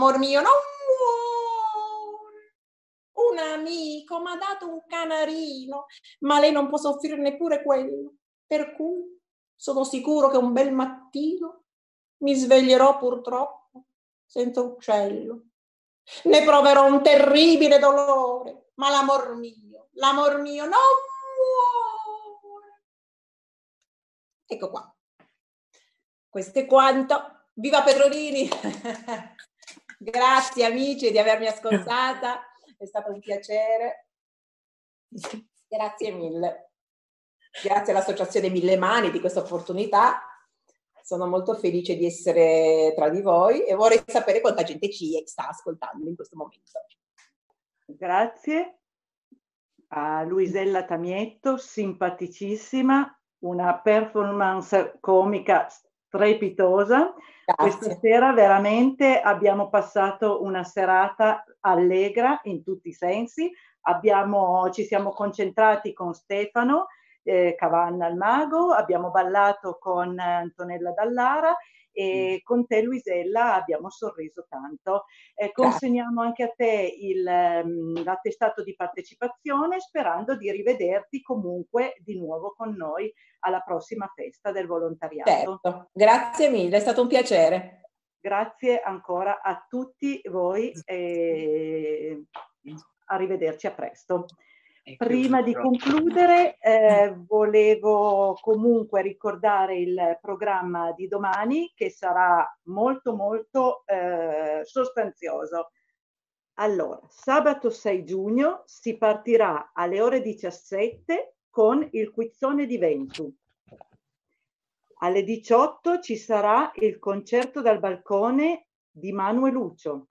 muore. Un amico m'ha dato un canarino, ma lei non può soffrire neppure quello. Per cui sono sicuro che un bel mattino mi sveglierò purtroppo senza uccello. Ne proverò un terribile dolore, ma l'amor mio non muore. Ecco qua. Questo è quanto. Viva Petrolini! Grazie amici di avermi ascoltata, è stato un piacere. Grazie mille. Grazie all'Associazione Mille Mani di questa opportunità. Sono molto felice di essere tra di voi e vorrei sapere quanta gente ci sta ascoltando in questo momento. Grazie a Luisella Tamietto, simpaticissima, una performance comica strepitosa. Grazie. Questa sera veramente abbiamo passato una serata allegra in tutti i sensi. Ci siamo concentrati con Stefano Cavanna al Mago, abbiamo ballato con Antonella Dell'Ara e con te Luisella abbiamo sorriso tanto. Consegniamo anche a te l'attestato di partecipazione, sperando di rivederti comunque di nuovo con noi alla prossima festa del volontariato. Certo. Grazie mille, è stato un piacere. Grazie ancora a tutti voi e arrivederci a presto. Prima di concludere volevo comunque ricordare il programma di domani, che sarà molto molto sostanzioso. Allora, sabato 6 giugno si partirà alle ore 17 con il Quizzone di Ventu. Alle 18 ci sarà il concerto dal balcone di Manuel Lucio.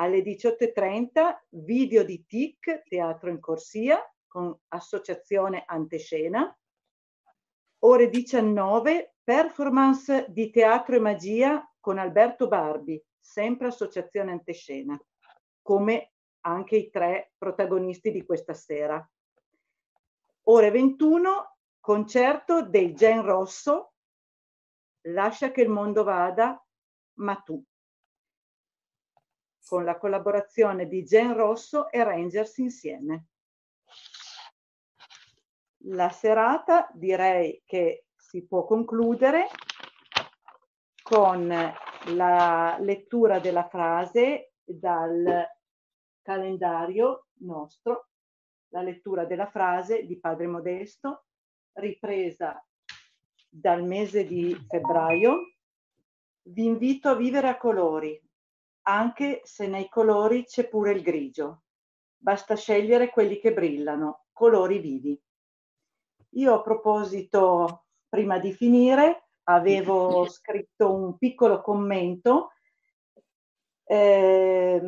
Alle 18:30 video di TIC, Teatro in Corsia, con Associazione Antescena. Ore 19, performance di Teatro e Magia con Alberto Barbi, sempre Associazione Antescena, come anche i tre protagonisti di questa sera. Ore 21, concerto dei Gen Rosso, Lascia che il mondo vada, ma tu, con la collaborazione di Gen Rosso e Rangers Insieme. La serata direi che si può concludere con la lettura della frase dal calendario nostro la lettura della frase di Padre Modesto, ripresa dal mese di febbraio. Vi invito a vivere a colori, anche se nei colori c'è pure il grigio. Basta scegliere quelli che brillano, colori vivi. Io, a proposito, prima di finire, avevo scritto un piccolo commento per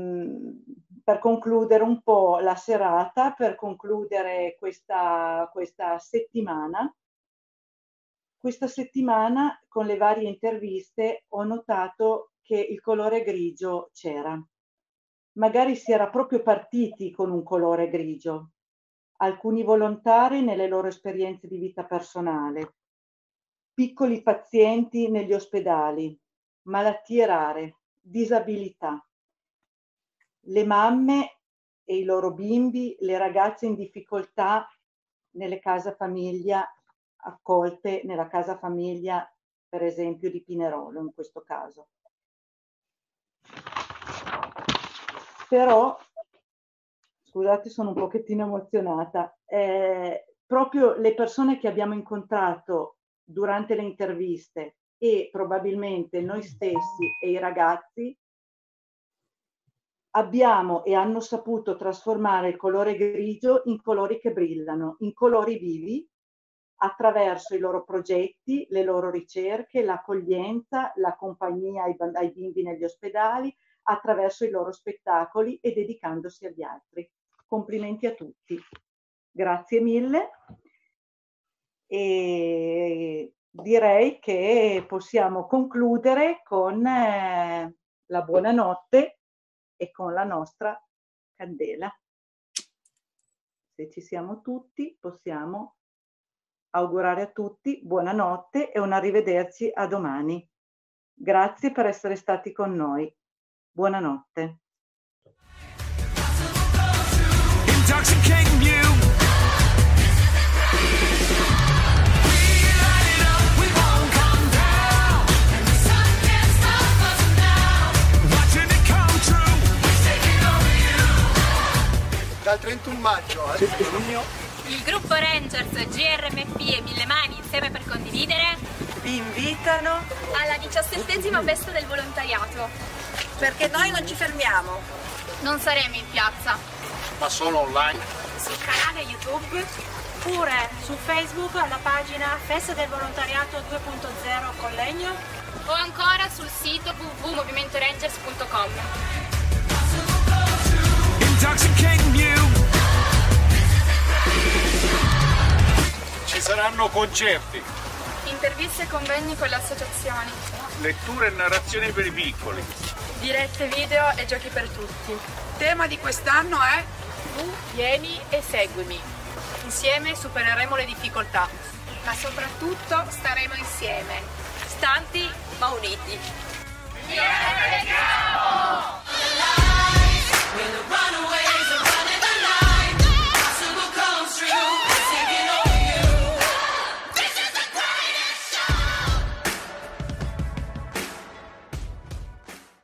concludere un po' la serata, per concludere questa settimana. Questa settimana, con le varie interviste, ho notato che il colore grigio c'era. Magari si era proprio partiti con un colore grigio. Alcuni volontari nelle loro esperienze di vita personale, piccoli pazienti negli ospedali, malattie rare, disabilità, le mamme e i loro bimbi, le ragazze in difficoltà nelle case famiglia, accolte nella casa famiglia, per esempio, di Pinerolo in questo caso. Però, scusate, sono un pochettino emozionata, proprio le persone che abbiamo incontrato durante le interviste e probabilmente noi stessi e i ragazzi abbiamo e hanno saputo trasformare il colore grigio in colori che brillano, in colori vivi, attraverso i loro progetti, le loro ricerche, l'accoglienza, la compagnia ai bimbi negli ospedali, attraverso i loro spettacoli e dedicandosi agli altri. Complimenti a tutti. Grazie mille. E direi che possiamo concludere con la buonanotte e con la nostra candela. Se ci siamo tutti, possiamo augurare a tutti buonanotte e un arrivederci a domani. Grazie per essere stati con noi. Buonanotte. Dal 31 maggio al 7 giugno il gruppo Rangers, GRMP e Mille Mani insieme per condividere vi invitano alla 17ª festa del volontariato, perché noi non ci fermiamo. Non saremo in piazza, ma solo online, sul canale YouTube oppure su Facebook alla pagina Festa del Volontariato 2.0 Collegno o ancora sul sito www.movimentorangers.com. Ci saranno concerti, interviste e convegni con le associazioni, letture e narrazioni per i piccoli, dirette video e giochi per tutti. Il tema di quest'anno è Tu vieni e seguimi. Insieme supereremo le difficoltà, ma soprattutto staremo insieme, stanti ma uniti. Yeah!